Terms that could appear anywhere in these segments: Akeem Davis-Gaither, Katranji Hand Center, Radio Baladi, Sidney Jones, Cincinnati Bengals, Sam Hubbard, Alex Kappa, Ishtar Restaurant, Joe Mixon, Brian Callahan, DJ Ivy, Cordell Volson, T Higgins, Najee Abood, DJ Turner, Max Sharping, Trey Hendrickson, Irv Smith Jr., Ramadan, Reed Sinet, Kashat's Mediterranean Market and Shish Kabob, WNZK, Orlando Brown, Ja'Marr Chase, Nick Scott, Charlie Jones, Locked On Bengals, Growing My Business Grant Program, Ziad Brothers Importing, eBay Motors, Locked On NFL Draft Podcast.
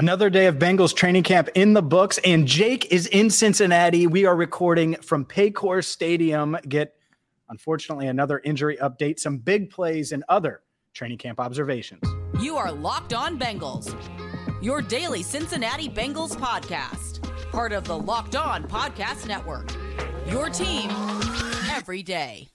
Another day of Bengals training camp in the books, and Jake is in Cincinnati. We are recording from Paycor Stadium. Get, unfortunately, another injury update, some big plays, and other training camp observations. You are Locked On Bengals, your daily Cincinnati Bengals podcast, part of the Locked On Podcast Network, your team every day.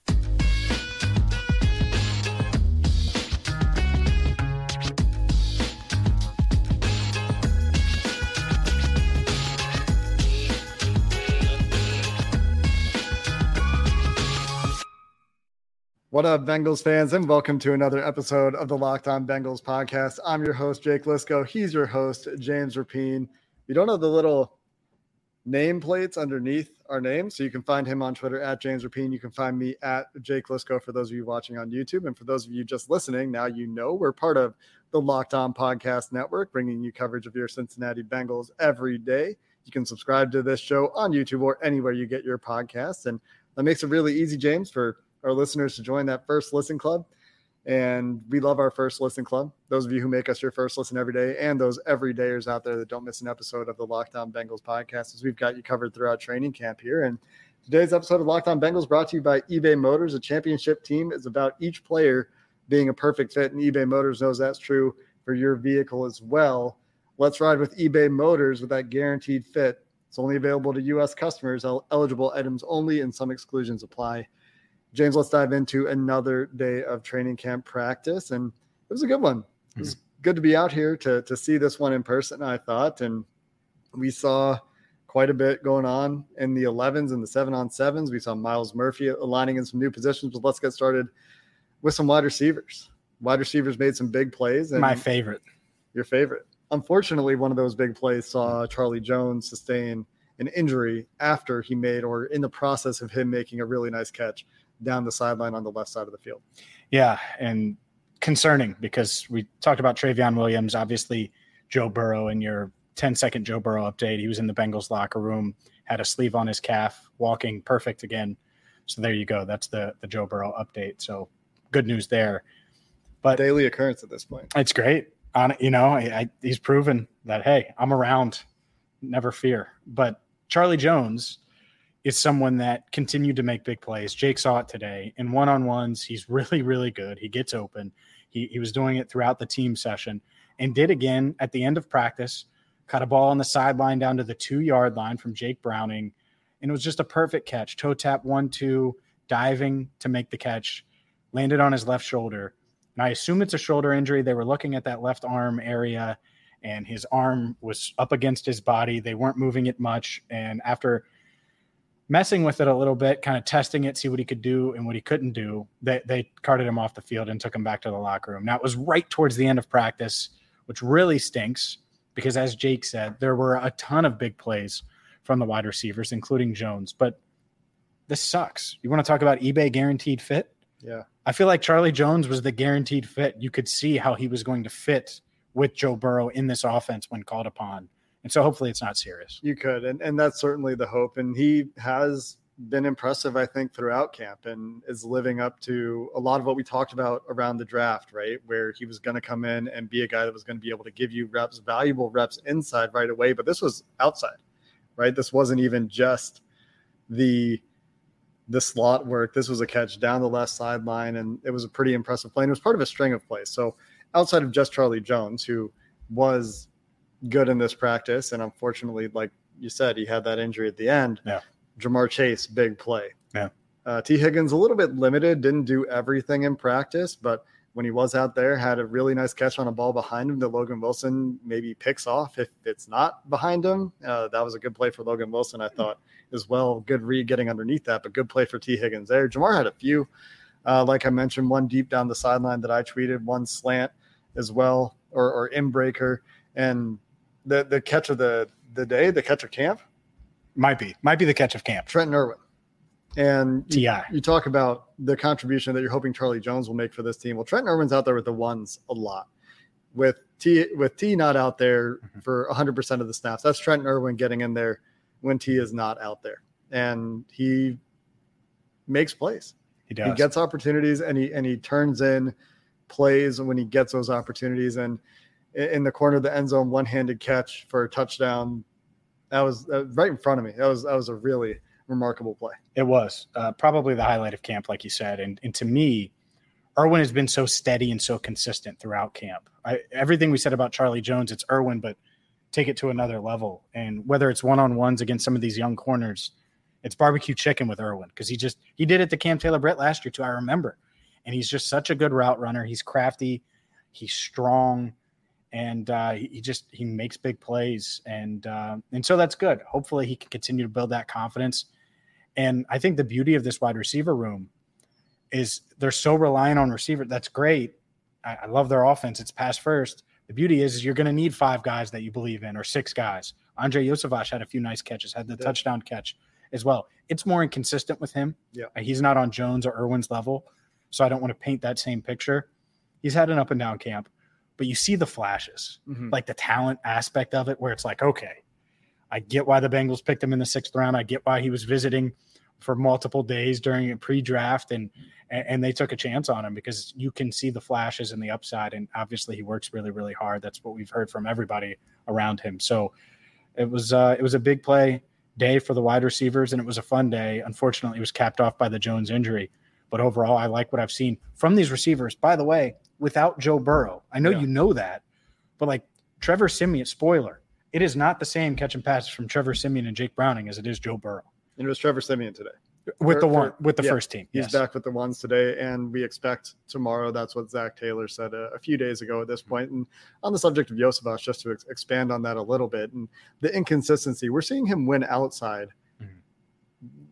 What up, Bengals fans, and welcome to another episode of the Locked On Bengals podcast. I'm your host, Jake Liscow. He's your host, James Rapien. You don't know the little nameplates underneath our name, so you can find him on Twitter at James Rapien. You can find me at Jake Liscow for those of you watching on YouTube. And for those of you just listening, now you know we're part of the Locked On Podcast Network, bringing you coverage of your Cincinnati Bengals every day. You can subscribe to this show on YouTube or anywhere you get your podcasts. And that makes it really easy, James, for our listeners to join that first listen club. And we love our first listen club. Those of you who make us your first listen every day, and those everydayers out there that don't miss an episode of the Locked On Bengals podcast, as we've got you covered throughout training camp here. And today's episode of Locked On Bengals brought to you by eBay Motors. A championship team is about each player being a perfect fit, and eBay Motors knows that's true for your vehicle as well. Let's ride with eBay Motors with that guaranteed fit. It's only available to U.S. customers, eligible items only, and some exclusions apply. James, let's dive into another day of training camp practice, and it was a good one. It was good to be out here to see this one in person, I thought, and we saw quite a bit going on in the 11s and the 7-on-7s. We saw Myles Murphy aligning in some new positions, but let's get started with some wide receivers. Wide receivers made some big plays. And my favorite. Your favorite. Unfortunately, one of those big plays saw Charlie Jones sustain an injury after he made, or in the process of him making, a really nice catch down the sideline on the left side of the field. Yeah, and concerning, because we talked about Trayveon Williams, obviously Joe Burrow in your 10-second Joe Burrow update. He was in the Bengals locker room, had a sleeve on his calf, walking perfect again. So there you go. That's the Joe Burrow update. So good news there. But daily occurrence at this point. It's great. He's proven that, hey, I'm around. Never fear. But Charlie Jones is someone that continued to make big plays. Jake saw it today. In one-on-ones, he's really, really good. He gets open. He was doing it throughout the team session and did again at the end of practice, caught a ball on the sideline down to the 2-yard line from Jake Browning, and it was just a perfect catch. Toe tap, 1-2, diving to make the catch, landed on his left shoulder. And I assume it's a shoulder injury. They were looking at that left arm area, and his arm was up against his body. They weren't moving it much, and after messing with it a little bit, kind of testing it, see what he could do and what he couldn't do, They carted him off the field and took him back to the locker room. Now, it was right towards the end of practice, which really stinks because, as Jake said, there were a ton of big plays from the wide receivers, including Jones. But this sucks. You want to talk about eBay guaranteed fit? Yeah. I feel like Charlie Jones was the guaranteed fit. You could see how he was going to fit with Joe Burrow in this offense when called upon. And so hopefully it's not serious. You could. And that's certainly the hope. And he has been impressive, I think, throughout camp, and is living up to a lot of what we talked about around the draft, right? Where he was going to come in and be a guy that was going to be able to give you reps, valuable reps inside right away. But this was outside, right? This wasn't even just the slot work. This was a catch down the left sideline, and it was a pretty impressive play. And it was part of a string of plays. So outside of just Charlie Jones, who was good in this practice, and unfortunately, like you said, he had that injury at the end. Yeah. Ja'Marr Chase, big play. Yeah. T Higgins, a little bit limited, didn't do everything in practice, but when he was out there, had a really nice catch on a ball behind him that Logan Wilson maybe picks off if it's not behind him. That was a good play for Logan Wilson, I thought, as well. Good read getting underneath that, but good play for T Higgins there. Ja'Marr had a few, like I mentioned, one deep down the sideline that I tweeted, one slant as well, or in breaker, and the catch of the day, the catch of camp, Might be the catch of camp. Trent Irwin. And you talk about the contribution that you're hoping Charlie Jones will make for this team. Well, Trent Irwin's out there with the ones a lot. With T not out there for 100% of the snaps, that's Trent Irwin getting in there when T is not out there. And he makes plays. He does. He gets opportunities, and he turns in plays when he gets those opportunities. And in the corner of the end zone, one-handed catch for a touchdown. That was right in front of me. That was a really remarkable play. It was probably the highlight of camp, like you said. And to me, Irwin has been so steady and so consistent throughout camp. Everything we said about Charlie Jones, it's Irwin, but take it to another level. And whether it's one-on-ones against some of these young corners, it's barbecue chicken with Irwin, because he did it to Cam Taylor-Britt last year too, I remember. And he's just such a good route runner. He's crafty. He's strong. And he makes big plays. And so that's good. Hopefully he can continue to build that confidence. And I think the beauty of this wide receiver room is they're so reliant on receiver. That's great. I love their offense. It's pass first. The beauty is you're going to need five guys that you believe in, or six guys. Andrei Iosivas had a few nice catches, had the touchdown catch as well. It's more inconsistent with him. Yeah. He's not on Jones or Irwin's level, so I don't want to paint that same picture. He's had an up and down camp, but you see the flashes, like the talent aspect of it, where it's like, okay, I get why the Bengals picked him in the 6th round. I get why he was visiting for multiple days during a pre-draft, and they took a chance on him, because you can see the flashes and the upside. And obviously he works really, really hard. That's what we've heard from everybody around him. So it was a big play day for the wide receivers, and it was a fun day. Unfortunately, it was capped off by the Jones injury, but overall I like what I've seen from these receivers, by the way, without Joe Burrow. I know you know that, but like Trevor Siemian, spoiler, it is not the same catch and passes from Trevor Siemian and Jake Browning as it is Joe Burrow. And it was Trevor Siemian today. With the first team. He's back with the ones today, and we expect tomorrow. That's what Zach Taylor said a few days ago at this point. And on the subject of Iosivas, just to expand on that a little bit, and the inconsistency, we're seeing him win outside.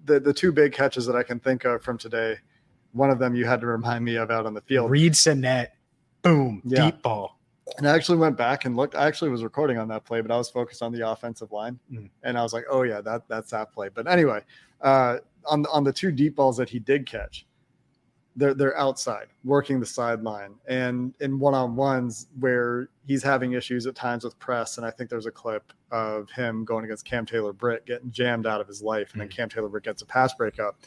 The two big catches that I can think of from today, one of them you had to remind me of out on the field. Reed Sinet, boom, deep ball. And I actually went back and looked. I actually was recording on that play, but I was focused on the offensive line. And I was like, oh, yeah, that's that play. But anyway, on the two deep balls that he did catch, they're outside, working the sideline. And in one-on-ones where he's having issues at times with press, and I think there's a clip of him going against Cam Taylor-Britt, getting jammed out of his life, and then Cam Taylor-Britt gets a pass breakup.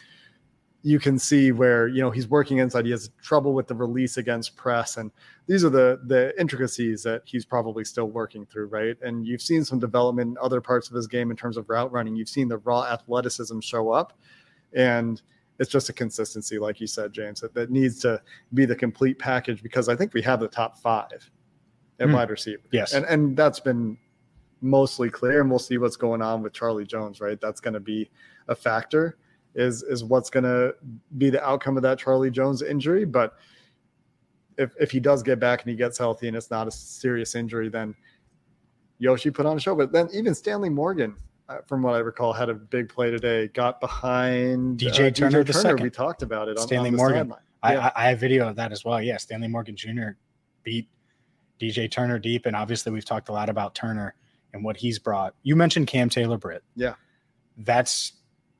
You can see where, he's working inside. He has trouble with the release against press. And these are the intricacies that he's probably still working through, right? And you've seen some development in other parts of his game in terms of route running. You've seen the raw athleticism show up. And it's just a consistency, like you said, James, that needs to be the complete package, because I think we have the top 5 at wide receiver. Yes. And that's been mostly clear. And we'll see what's going on with Charlie Jones, right? That's going to be a factor. Is what's going to be the outcome of that Charlie Jones injury. But if he does get back and he gets healthy and it's not a serious injury, then Yoshi put on a show. But then even Stanley Morgan, from what I recall, had a big play today, got behind DJ Turner the second. We talked about it on Stanley Morgan. I have video of that as well. Yeah, Stanley Morgan Jr. beat DJ Turner deep. And obviously we've talked a lot about Turner and what he's brought. You mentioned Cam Taylor-Britt. Yeah. That's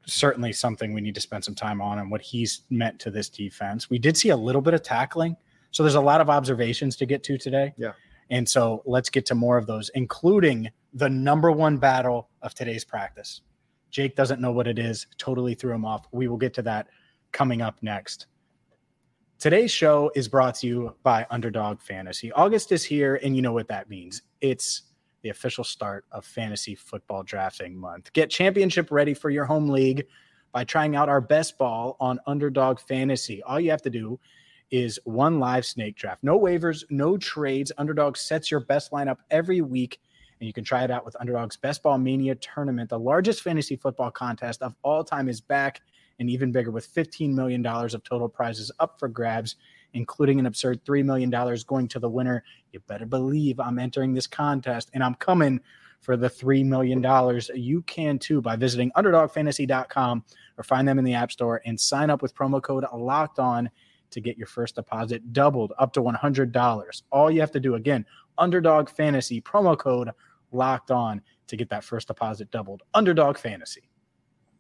certainly something we need to spend some time on and what he's meant to this defense. We did see a little bit of tackling. So there's a lot of observations to get to today. Yeah. And so let's get to more of those, including the number one battle of today's practice. Jake doesn't know what it is. Totally threw him off. We will get to that coming up next. Today's show is brought to you by Underdog Fantasy. August is here, and you know what that means. It's the official start of fantasy football drafting month. Get championship ready for your home league by trying out our best ball on Underdog Fantasy. All you have to do is one live snake draft. No waivers, no trades. Underdog sets your best lineup every week, and you can try it out with Underdog's Best Ball Mania Tournament. The largest fantasy football contest of all time is back, and even bigger, with $15 million of total prizes up for grabs, including an absurd $3 million going to the winner. You better believe I'm entering this contest, and I'm coming for the $3 million. You can, too, by visiting underdogfantasy.com or find them in the App Store and sign up with promo code LOCKEDON to get your first deposit doubled up to $100. All you have to do, again, Underdog Fantasy, promo code LOCKEDON. to get that first deposit doubled. Underdog Fantasy.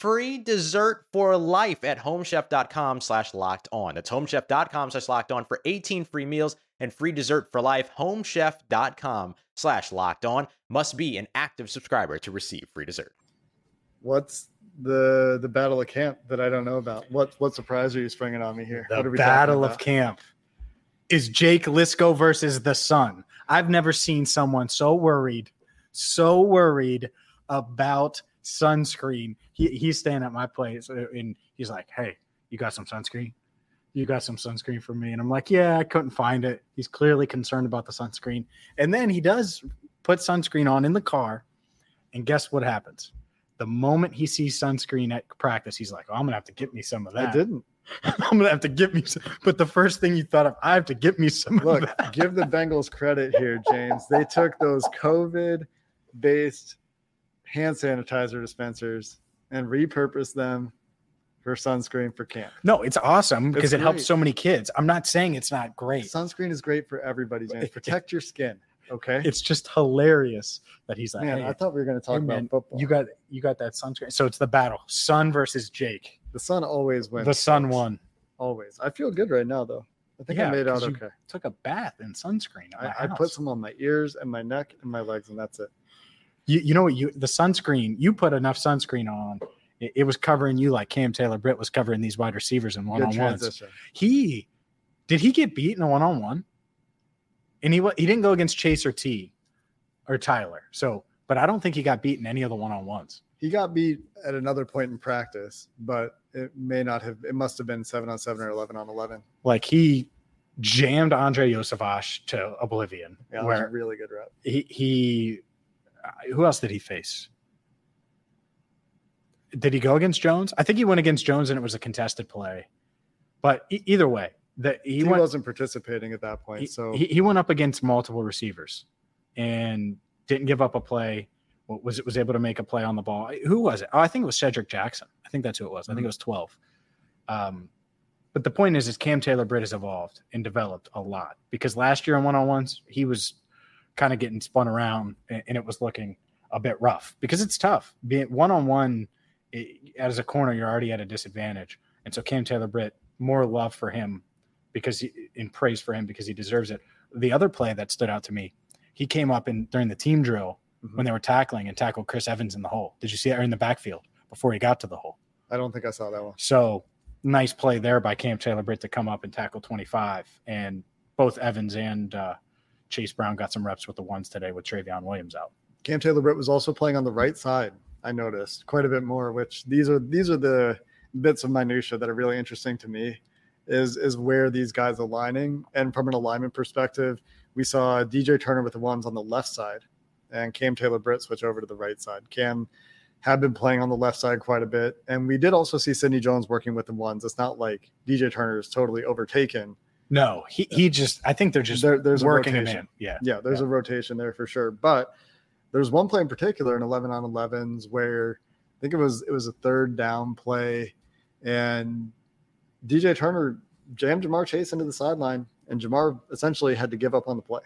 free dessert for life at homechef.com/lockedon. That's homechef.com/lockedon for 18 free meals and free dessert for life. Homechef.com/lockedon. Must be an active subscriber to receive free dessert. What's the Battle of Camp that I don't know about? What surprise are you springing on me here? The Battle of Camp is Jake Liscow versus the Sun. I've never seen someone so worried about sunscreen. He's staying at my place and he's like, "Hey, you got some sunscreen for me?" And I'm like, "Yeah, I couldn't find it." He's clearly concerned about the sunscreen, and then he does put sunscreen on in the car, and guess what happens? The moment he sees sunscreen at practice, he's like, "Oh, I'm gonna have to get me some of that." I didn't. I'm gonna have to get me some. But the first thing you thought of, I have to get me some. Look, of that. Give the Bengals credit here, James. They took those COVID-based hand sanitizer dispensers and repurpose them for sunscreen for camp. No, it's awesome because it helps so many kids. I'm not saying it's not great. Sunscreen is great for everybody, James. Protect your skin. Okay. It's just hilarious that he's like, "Man, hey, I thought we were going to talk about football. You got that sunscreen." So it's the battle. Sun versus Jake. The Sun always wins. The Sun won. Always. I feel good right now, though. I think I made out okay. Took a bath in sunscreen. I put some on my ears and my neck and my legs, and that's it. You know what? The sunscreen, you put enough sunscreen on, it was covering you like Cam Taylor-Britt was covering these wide receivers in one-on-ones. Did he get beat in a one-on-one? And he didn't go against Chase or T or Tyler. So, but I don't think he got beat in any of the one-on-ones. He got beat at another point in practice, but it must have been 7-on-7 or 11-on-11. Like he jammed Andrei Iosivas to oblivion. Yeah, that was a really good rep. Who else did he face? Did he go against Jones? I think he went against Jones and it was a contested play. But either way, he wasn't participating at that point. He went up against multiple receivers and didn't give up a play. Was able to make a play on the ball. Who was it? Oh, I think it was Cedric Jackson. I think that's who it was. I think it was 12. But the point is Cam Taylor-Britt has evolved and developed a lot because last year in one-on-ones, he was kind of getting spun around and it was looking a bit rough because it's tough being one-on-one as a corner. You're already at a disadvantage. And so Cam Taylor-Britt, more love for him and praise for him because he deserves it. The other play that stood out to me, he came up during the team drill when they were tackling and tackled Chris Evans in the hole. Did you see that? Or in the backfield before he got to the hole. I don't think I saw that one. So nice play there by Cam Taylor-Britt to come up and tackle 25, and both Evans and, Chase Brown got some reps with the ones today with Trayveon Williams out. Cam Taylor-Britt was also playing on the right side, I noticed, quite a bit more, which these are the bits of minutia that are really interesting to me is where these guys are aligning. And from an alignment perspective, we saw DJ Turner with the ones on the left side and Cam Taylor-Britt switch over to the right side. Cam had been playing on the left side quite a bit. And we did also see Sidney Jones working with the ones. It's not like DJ Turner is totally overtaken. No, he just – I think they're just there's working a rotation. Yeah, there's a rotation there for sure. But there's one play in particular in 11-on-11s where I think it was a third down play, and DJ Turner jammed Ja'Marr Chase into the sideline, and Ja'Marr essentially had to give up on the play.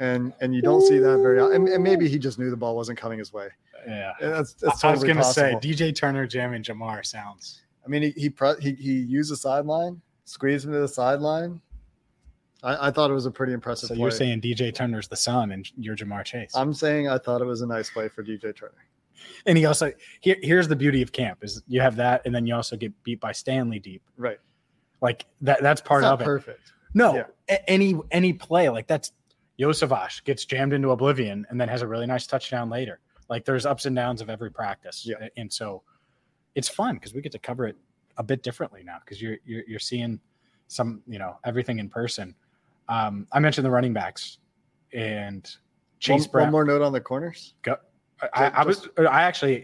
And you don't see that very often. And maybe he just knew the ball wasn't coming his way. Yeah. That's totally I was going to say, DJ Turner jamming Ja'Marr sounds – I mean, he used the sideline, squeezed him to the sideline. I thought it was a pretty impressive play. So you're saying DJ Turner's the Sun and you're Ja'Marr Chase. I'm saying I thought it was a nice play for DJ Turner. And he also here's the beauty of camp is you have that and then you also get beat by Stanley deep. Right. Like that's part of it. Perfect. No, any play like that's Iosivas gets jammed into oblivion and then has a really nice touchdown later. Like, there's ups and downs of every practice. Yeah. And so it's fun because we get to cover it a bit differently now because you're seeing some, you know, everything in person. I mentioned the running backs and Chase Brown. One more note on the corners. Go. It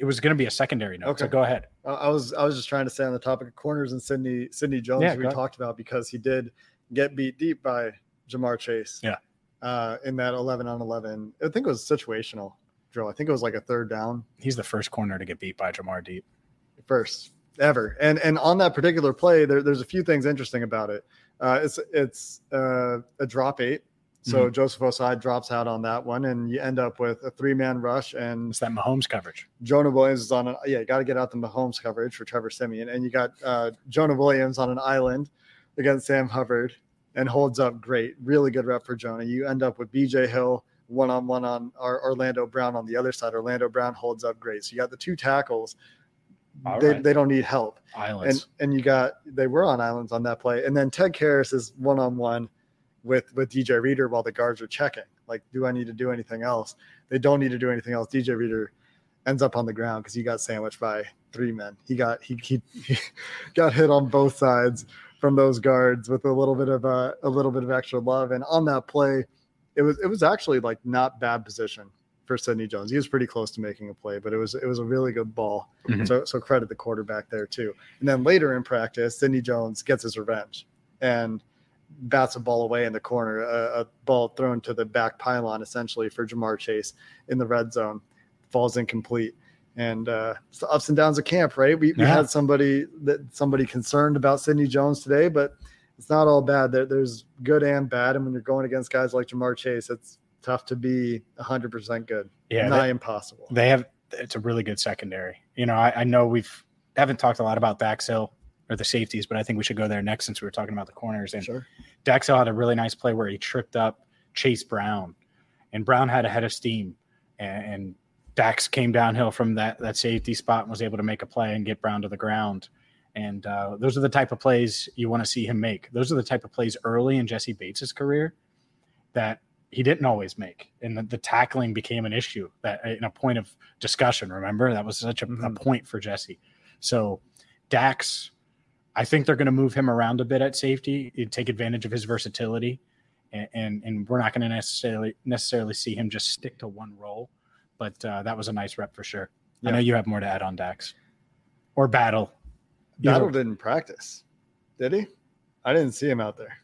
was going to be a secondary note. Okay. So go ahead. I was just trying to stay on the topic of corners and Sidney Jones. Yeah, we talked about because he did get beat deep by Ja'Marr Chase. Yeah. In that 11 on 11, I think it was situational drill. I think it was like a third down. He's the first corner to get beat by Ja'Marr deep. First ever. And on that particular play, there's a few things interesting about it. It's a drop eight. So mm-hmm. Joseph Osai drops out on that one, and you end up with a three-man rush. And it's that Mahomes coverage. Jonah Williams is on an – yeah, you got to get out the Mahomes coverage for Trevor Siemian. And you got Jonah Williams on an island against Sam Hubbard and holds up great. Really good rep for Jonah. You end up with BJ Hill one-on-one on Orlando Brown on the other side. Orlando Brown holds up great. So you got the two tackles. They don't need help. Islands. And you got – they were on islands on that play. And then Ted Karras is one-on-one with DJ Reader while the guards are checking. Like, do I need to do anything else? They don't need to do anything else. DJ Reader ends up on the ground because he got sandwiched by three men. He got hit on both sides from those guards with a little bit of extra love. And on that play, it was actually like not bad position for Sidney Jones. He was pretty close to making a play, but it was a really good ball. Mm-hmm. So credit the quarterback there too. And then later in practice, Sidney Jones gets his revenge and bats a ball away in the corner, a ball thrown to the back pylon essentially for Ja'Marr Chase in the red zone, falls incomplete. And it's the ups and downs of camp, right? We had somebody concerned about Sidney Jones today, but it's not all bad. There's good and bad. And when you're going against guys like Ja'Marr Chase, it's tough to be 100% good. Yeah, not impossible. It's a really good secondary. You know, I know haven't talked a lot about Dax Hill or the safeties, but I think we should go there next since we were talking about the corners. And sure. Dax Hill had a really nice play where he tripped up Chase Brown, and Brown had a head of steam, and Dax came downhill from that safety spot and was able to make a play and get Brown to the ground. And those are the type of plays you want to see him make. Those are the type of plays early in Jesse Bates's career that he didn't always make, and the tackling became an issue that in a point of discussion. Remember, that was such a point for Jesse. So Dax, I think they're going to move him around a bit at safety and take advantage of his versatility. And we're not going to necessarily see him just stick to one role, but that was a nice rep for sure. Yep. I know you have more to add on Dax or Battle. Battle didn't practice. Did he? I didn't see him out there.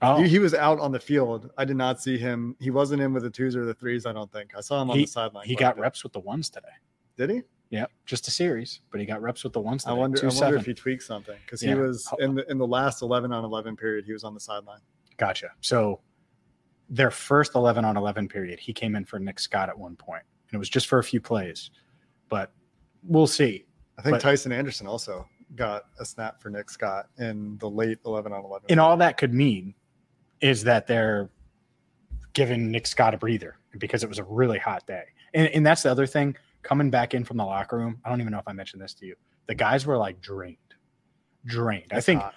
Oh, he was out on the field. I did not see him. He wasn't in with the twos or the threes. I don't think I saw him on the sideline. He got reps with the ones today. Did he? Yeah, just a series, but he got reps with the ones. I wonder if he tweaked something because he was in the last 11 on 11 period. He was on the sideline. Gotcha. So their first 11 on 11 period, he came in for Nick Scott at one point, and it was just for a few plays, but we'll see. I think Tyson Anderson also got a snap for Nick Scott in the late 11 on 11. And all that could mean is that they're giving Nick Scott a breather because it was a really hot day. And that's the other thing. Coming back in from the locker room, I don't even know if I mentioned this to you. The guys were like drained. That's hot.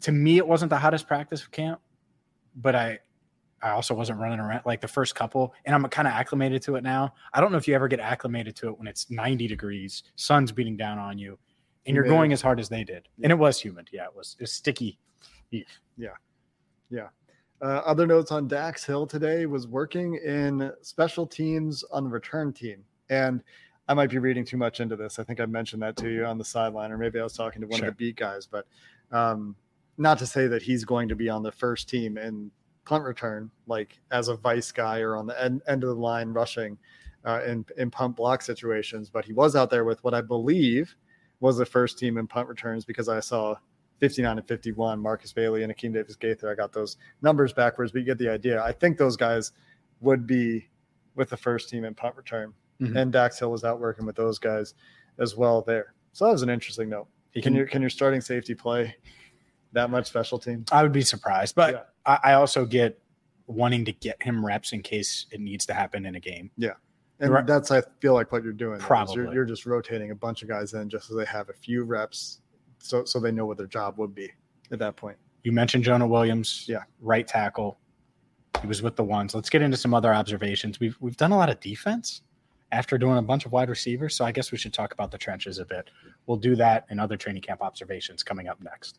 To me, it wasn't the hottest practice of camp, but I also wasn't running around like the first couple, and I'm kind of acclimated to it now. I don't know if you ever get acclimated to it when it's 90 degrees, sun's beating down on you, and you're going as hard as they did. Yeah. And it was humid. Yeah, it was sticky. Yeah. Yeah. Other notes on Dax Hill today was working in special teams on the return team. And I might be reading too much into this. I think I mentioned that to you on the sideline, or maybe I was talking to one of the beat guys, but not to say that he's going to be on the first team in punt return, like as a vice guy or on the end of the line rushing in punt block situations. But he was out there with what I believe was the first team in punt returns because I saw 59 and 51, Marcus Bailey and Akeem Davis Gaither. I got those numbers backwards, but you get the idea. I think those guys would be with the first team in punt return. Mm-hmm. And Dax Hill was out working with those guys as well there. So that was an interesting note. Can your starting safety play that much special team? I would be surprised, but I also get wanting to get him reps in case it needs to happen in a game. Yeah. And that's, I feel like, what you're doing. Probably. You're just rotating a bunch of guys in just so they have a few reps. So they know what their job would be at that point. You mentioned Jonah Williams, right tackle. He was with the ones. Let's get into some other observations. We've done a lot of defense after doing a bunch of wide receivers, so I guess we should talk about the trenches a bit. We'll do that and other training camp observations coming up next.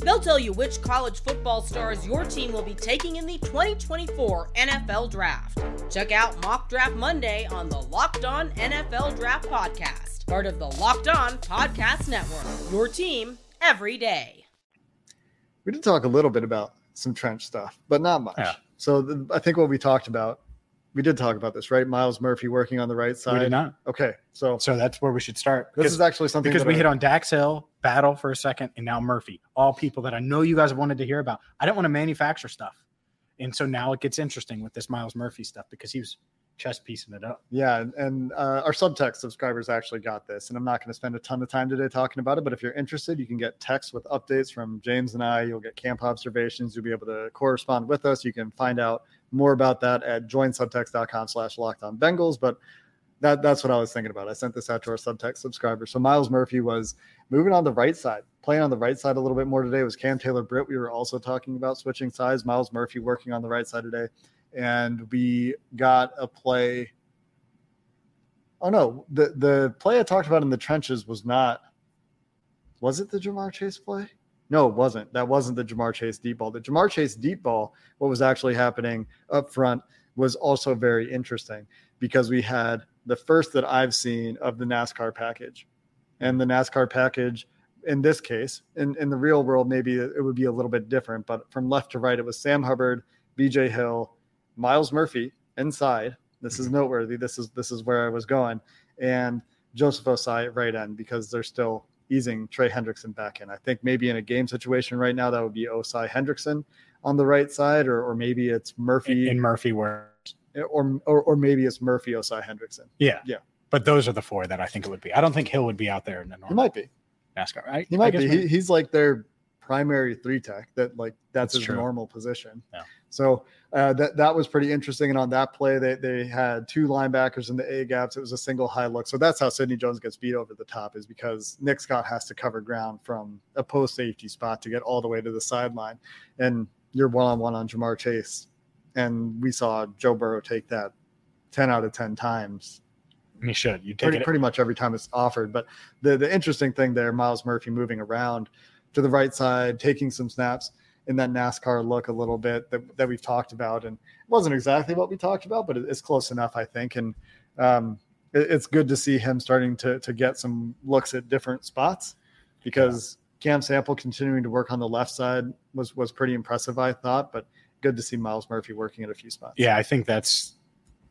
They'll tell you which college football stars your team will be taking in the 2024 NFL Draft. Check out Mock Draft Monday on the Locked On NFL Draft Podcast, part of the Locked On Podcast Network, your team every day. We did talk a little bit about some trench stuff, but not much. Yeah. So I think what we talked about, we did talk about this, right? Myles Murphy working on the right side. We did not. Okay. So that's where we should start. This is actually something because we hit on Dax Hill, Battle for a second, and now Murphy, all people that I know you guys have wanted to hear about. I don't want to manufacture stuff. And so now it gets interesting with this Myles Murphy stuff because he was chess piecing it up. Yeah. And our subtext subscribers actually got this, and I'm not going to spend a ton of time today talking about it, but if you're interested, you can get texts with updates from James and I. You'll get camp observations. You'll be able to correspond with us. You can find out more about that at joinsubtext.com/LockedOnBengals. But that's what I was thinking about. I sent this out to our subtext subscribers. So Myles Murphy was moving on the right side, playing on the right side a little bit more today. It was Cam Taylor-Britt. We were also talking about switching sides. Myles Murphy working on the right side today. And we got a play. Oh, no. The play I talked about in the trenches was not. Was it the Ja'Marr Chase play? No, it wasn't. That wasn't the Ja'Marr Chase deep ball. The Ja'Marr Chase deep ball, what was actually happening up front, was also very interesting because we had the first that I've seen of the NASCAR package. And the NASCAR package, in this case, in the real world, maybe it would be a little bit different. But from left to right, it was Sam Hubbard, BJ Hill, Myles Murphy inside. This is noteworthy. This is where I was going. And Joseph Osai at right end because they're still easing Trey Hendrickson back in. I think maybe in a game situation right now, that would be Osai Hendrickson on the right side, or maybe it's Murphy. In Murphy where. Or maybe it's Murphy, Osai, Hendrickson. Yeah. But those are the four that I think it would be. I don't think Hill would be out there in the normal. He might be. NASCAR, right? He might be. He's like their primary three tech. That's his true. Normal position. Yeah. So that was pretty interesting. And on that play, they had two linebackers in the A gaps. It was a single high look. So that's how Sidney Jones gets beat over the top, is because Nick Scott has to cover ground from a post safety spot to get all the way to the sideline. And you're one-on-one on Ja'Marr Chase. And we saw Joe Burrow take that 10 out of 10 times. He should. You take it pretty much every time it's offered. But the interesting thing there, Myles Murphy moving around to the right side, taking some snaps in that NASCAR look a little bit that we've talked about. And it wasn't exactly what we talked about, but it's close enough, I think. And it's good to see him starting to get some looks at different spots because Cam Sample continuing to work on the left side was pretty impressive, I thought. But good to see Myles Murphy working at a few spots. Yeah, I think that's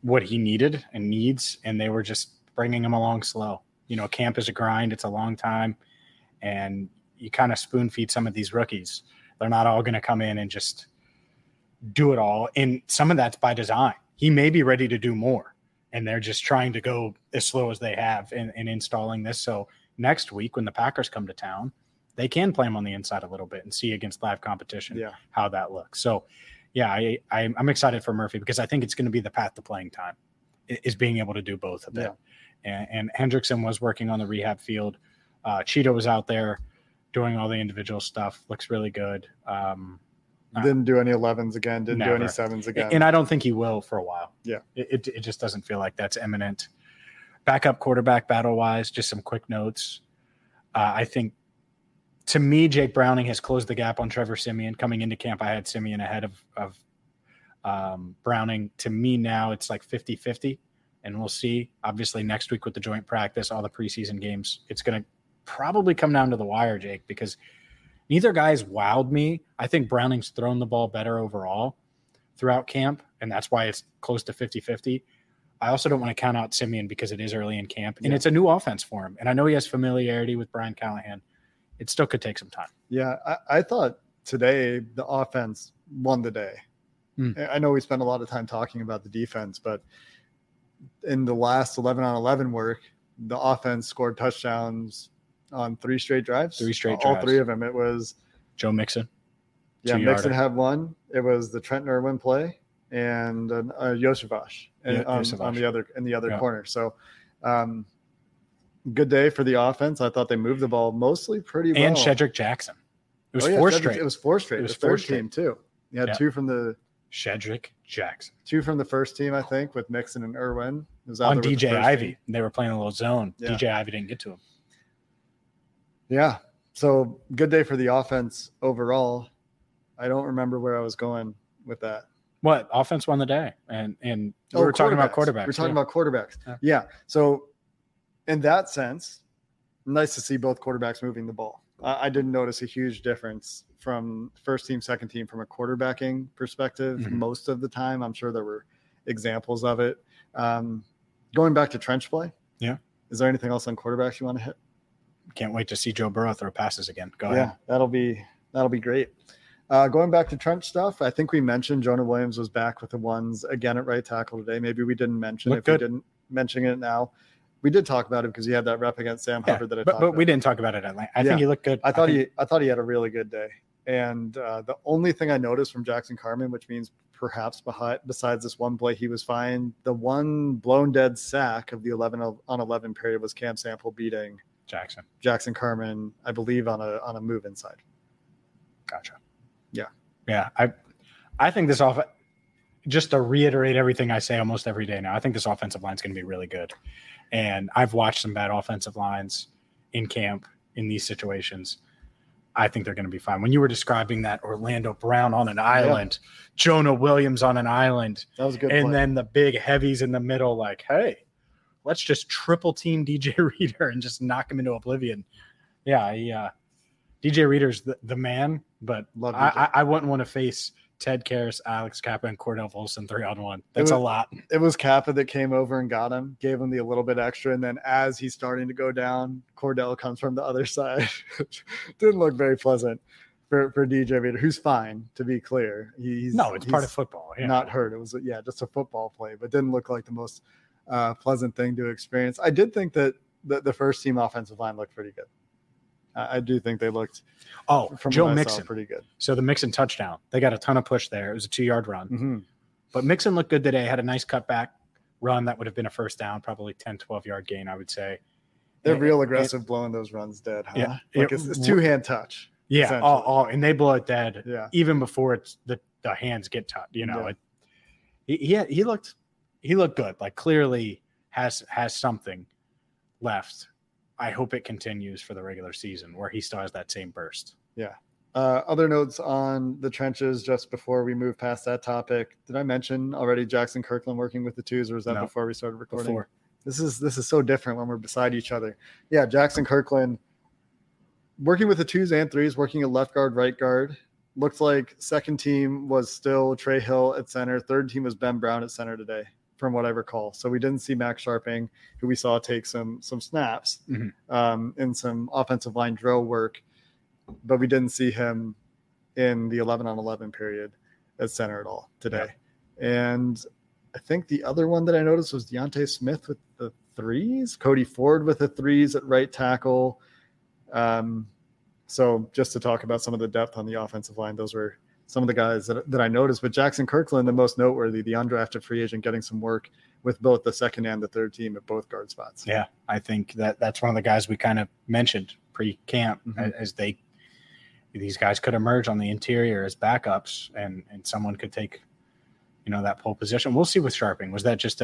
what he needed and needs, and they were just bringing him along slow. You know, camp is a grind. It's a long time, and you kind of spoon-feed some of these rookies. They're not all going to come in and just do it all, and some of that's by design. He may be ready to do more, and they're just trying to go as slow as they have in installing this. So next week when the Packers come to town, they can play him on the inside a little bit and see against live competition how that looks. So yeah, I'm excited for Murphy because I think it's going to be the path to playing time, is being able to do both a bit. Yeah. And Hendrickson was working on the rehab field. Cheeto was out there doing all the individual stuff. Looks really good. Didn't do any 11s again. Didn't do any 7s again. And I don't think he will for a while. Yeah. It just doesn't feel like that's imminent. Backup quarterback battle-wise, just some quick notes. I think, to me, Jake Browning has closed the gap on Trevor Siemian. Coming into camp, I had Siemian ahead of Browning. To me now, it's like 50-50, and we'll see. Obviously, next week with the joint practice, all the preseason games, it's going to probably come down to the wire, Jake, because neither guy's wowed me. I think Browning's thrown the ball better overall throughout camp, and that's why it's close to 50-50. I also don't want to count out Siemian because it is early in camp, and it's a new offense for him. And I know he has familiarity with Brian Callahan. It still could take some time. Yeah, I thought today the offense won the day. I know we spent a lot of time talking about the defense, but in the last 11-on-11 work, the offense scored touchdowns on three straight drives. All three of them. It was Joe Mixon. Yeah, Mixon had one. It was the Trent Irwin play and Iosivas on the other corner. So, good day for the offense. I thought they moved the ball mostly pretty well. And Shedrick Jackson. It was four straight. It was four straight. It was the third team too. You had two from the Shedrick Jackson. Two from the first team, I think, with Mixon and Irwin. It was on DJ Ivy. They were playing a little zone. Yeah. DJ Ivy didn't get to him. Yeah. So good day for the offense overall. I don't remember where I was going with that. What? Offense won the day. And we were talking about quarterbacks. Yeah. So in that sense, nice to see both quarterbacks moving the ball. I didn't notice a huge difference from first team, second team from a quarterbacking perspective most of the time. I'm sure there were examples of it. Going back to trench play. Yeah. Is there anything else on quarterbacks you want to hit? Can't wait to see Joe Burrow throw passes again. Go ahead. That'll be great. Going back to trench stuff, I think we mentioned Jonah Williams was back with the ones again at right tackle today. Maybe we didn't mention it. We didn't mention it now. We did talk about it because he had that rep against Sam Hubbard that I talked about. But we didn't talk about it at length. I think he looked good. I thought he had a really good day. And the only thing I noticed from Jackson Carman, which means perhaps besides this one play, he was fine. The one blown dead sack of the 11-on-11 period was Cam Sample beating Jackson Carman, I believe, on a move inside. Gotcha. Yeah. Yeah. I think this offense, just to reiterate everything I say almost every day now, I think this offensive line is going to be really good. And I've watched some bad offensive lines in camp in these situations. I think they're going to be fine. When you were describing that Orlando Brown on an island, Jonah Williams on an island, that was a good play. Then the big heavies in the middle, like, hey, let's just triple team DJ Reader and just knock him into oblivion. Yeah, DJ Reader's the man, but I wouldn't want to face Ted Karras, Alex Kappa, and Cordell Volson 3-on-1. That's a lot. It was Kappa that came over and got him, gave him the little bit extra, and then as he's starting to go down, Cordell comes from the other side. Didn't look very pleasant for DJ Reader, who's fine, to be clear. He's part of football. Yeah. Not hurt. It was just a football play, but didn't look like the most pleasant thing to experience. I did think that the first team offensive line looked pretty good. I do think they looked Joe Mixon pretty good. So the Mixon touchdown, they got a ton of push there. It was a 2-yard run, but Mixon looked good today. Had a nice cutback run. That would have been a first down, probably 10, 12-yard gain. I would say they're real aggressive blowing those runs dead. Huh? Yeah. Like it's two-hand touch. Yeah. And they blow it dead. Yeah. Even before it's the hands get touched, he looked good. Like clearly has something left. I hope it continues for the regular season where he still has that same burst. Yeah. Other notes on the trenches just before we move past that topic. Did I mention already Jackson Kirkland working with the twos, or was that before we started recording? Before. This is so different when we're beside each other. Yeah, Jackson Kirkland working with the twos and threes, working at left guard, right guard. Looks like second team was still Trey Hill at center. Third team was Ben Brown at center today, from what I recall. So we didn't see Max Sharping, who we saw take some snaps in some offensive line drill work, but we didn't see him in the 11-on-11 period at center at all today. Yeah. And I think the other one that I noticed was Deontay Smith with the threes, Cody Ford with the threes at right tackle. So just to talk about some of the depth on the offensive line, those were some of the guys that I noticed, but Jackson Kirkland, the most noteworthy, the undrafted free agent, getting some work with both the second and the third team at both guard spots. Yeah, I think that's one of the guys we kind of mentioned pre-camp as these guys could emerge on the interior as backups and someone could take, that pole position. We'll see with Sharping. Was that just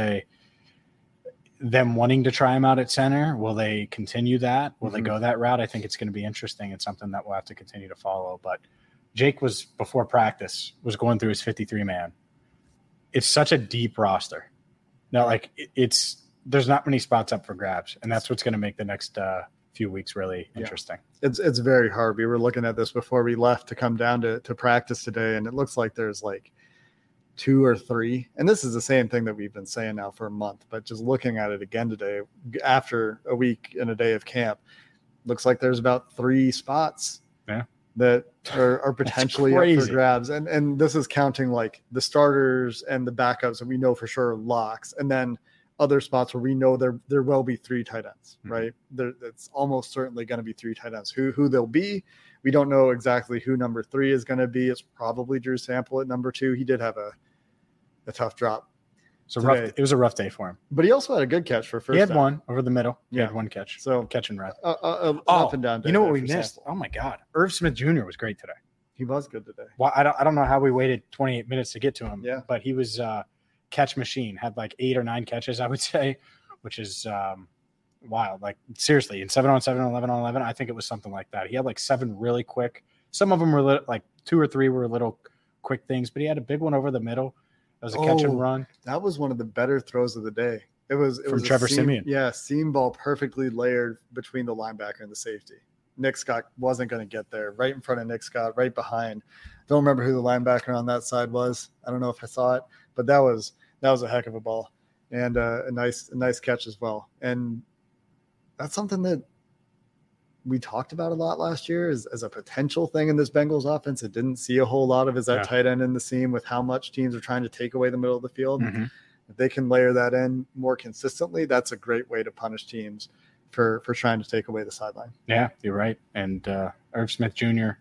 them wanting to try him out at center? Will they continue that? Will they go that route? I think it's going to be interesting. It's something that we'll have to continue to follow, but Jake was before practice was going through his 53-man. It's such a deep roster. Now, there's not many spots up for grabs, and that's what's going to make the next few weeks really interesting. Yeah. It's very hard. We were looking at this before we left to come down to practice today, and it looks like there's two or three. And this is the same thing that we've been saying now for a month, but just looking at it again today after a week and a day of camp, looks like there's about three spots. Yeah. That are potentially up for grabs. And this is counting the starters and the backups that we know for sure are locks. And then other spots where we know there will be three tight ends, right? It's almost certainly going to be three tight ends. Who they'll be, we don't know exactly who number three is going to be. It's probably Drew Sample at number two. He did have a tough drop. It was a rough day for him. But he also had a good catch for first down. He had one over the middle. He had one catch. So catch and run. Up and down. You know what we missed? Sample. Oh, my God. Irv Smith Jr. was great today. He was good today. Well, I don't know how we waited 28 minutes to get to him. Yeah. But he was catch machine, had like 8 or 9 catches, I would say, which is wild. Like, seriously, in 7-on-7, 11-on-11, I think it was something like that. He had like 7 really quick. Some of them were like 2 or 3 were little quick things, but he had a big one over the middle. That was a catch and run. That was one of the better throws of the day. It was from Trevor Siemian. Yeah, seam ball perfectly layered between the linebacker and the safety. Nick Scott wasn't going to get there. Right in front of Nick Scott, right behind. Don't remember who the linebacker on that side was. I don't know if I saw it, but that was a heck of a ball and a nice catch as well. And that's something that we talked about a lot last year as a potential thing in this Bengals offense. It didn't see a whole lot of is that tight end in the seam with how much teams are trying to take away the middle of the field. Mm-hmm. If they can layer that in more consistently, that's a great way to punish teams for trying to take away the sideline. Yeah, you're right. And Irv Smith Jr.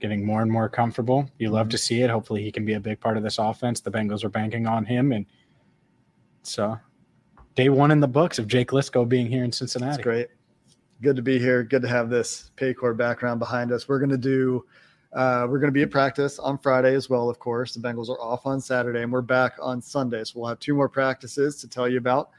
getting more and more comfortable. You love to see it. Hopefully he can be a big part of this offense. The Bengals are banking on him. And so day one in the books of Jake Liscow being here in Cincinnati. That's great. Good to be here. Good to have this Paycor background behind us. We're going to do, we're going to be at practice on Friday as well, of course. The Bengals are off on Saturday, and we're back on Sunday. So we'll have 2 more practices to tell you about.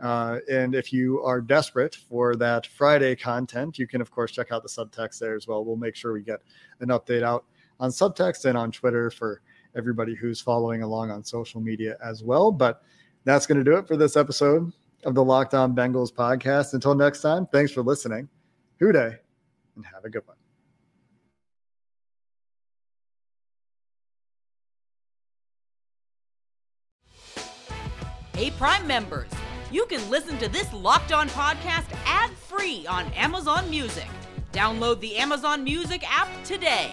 And if you are desperate for that Friday content, you can, of course, check out the subtext there as well. We'll make sure we get an update out on subtext and on Twitter for everybody who's following along on social media as well. But that's going to do it for this episode of the Locked On Bengals podcast. Until next time, thanks for listening. Hooday, and have a good one. Hey, Prime members, you can listen to this Locked On podcast ad-free on Amazon Music. Download the Amazon Music app today.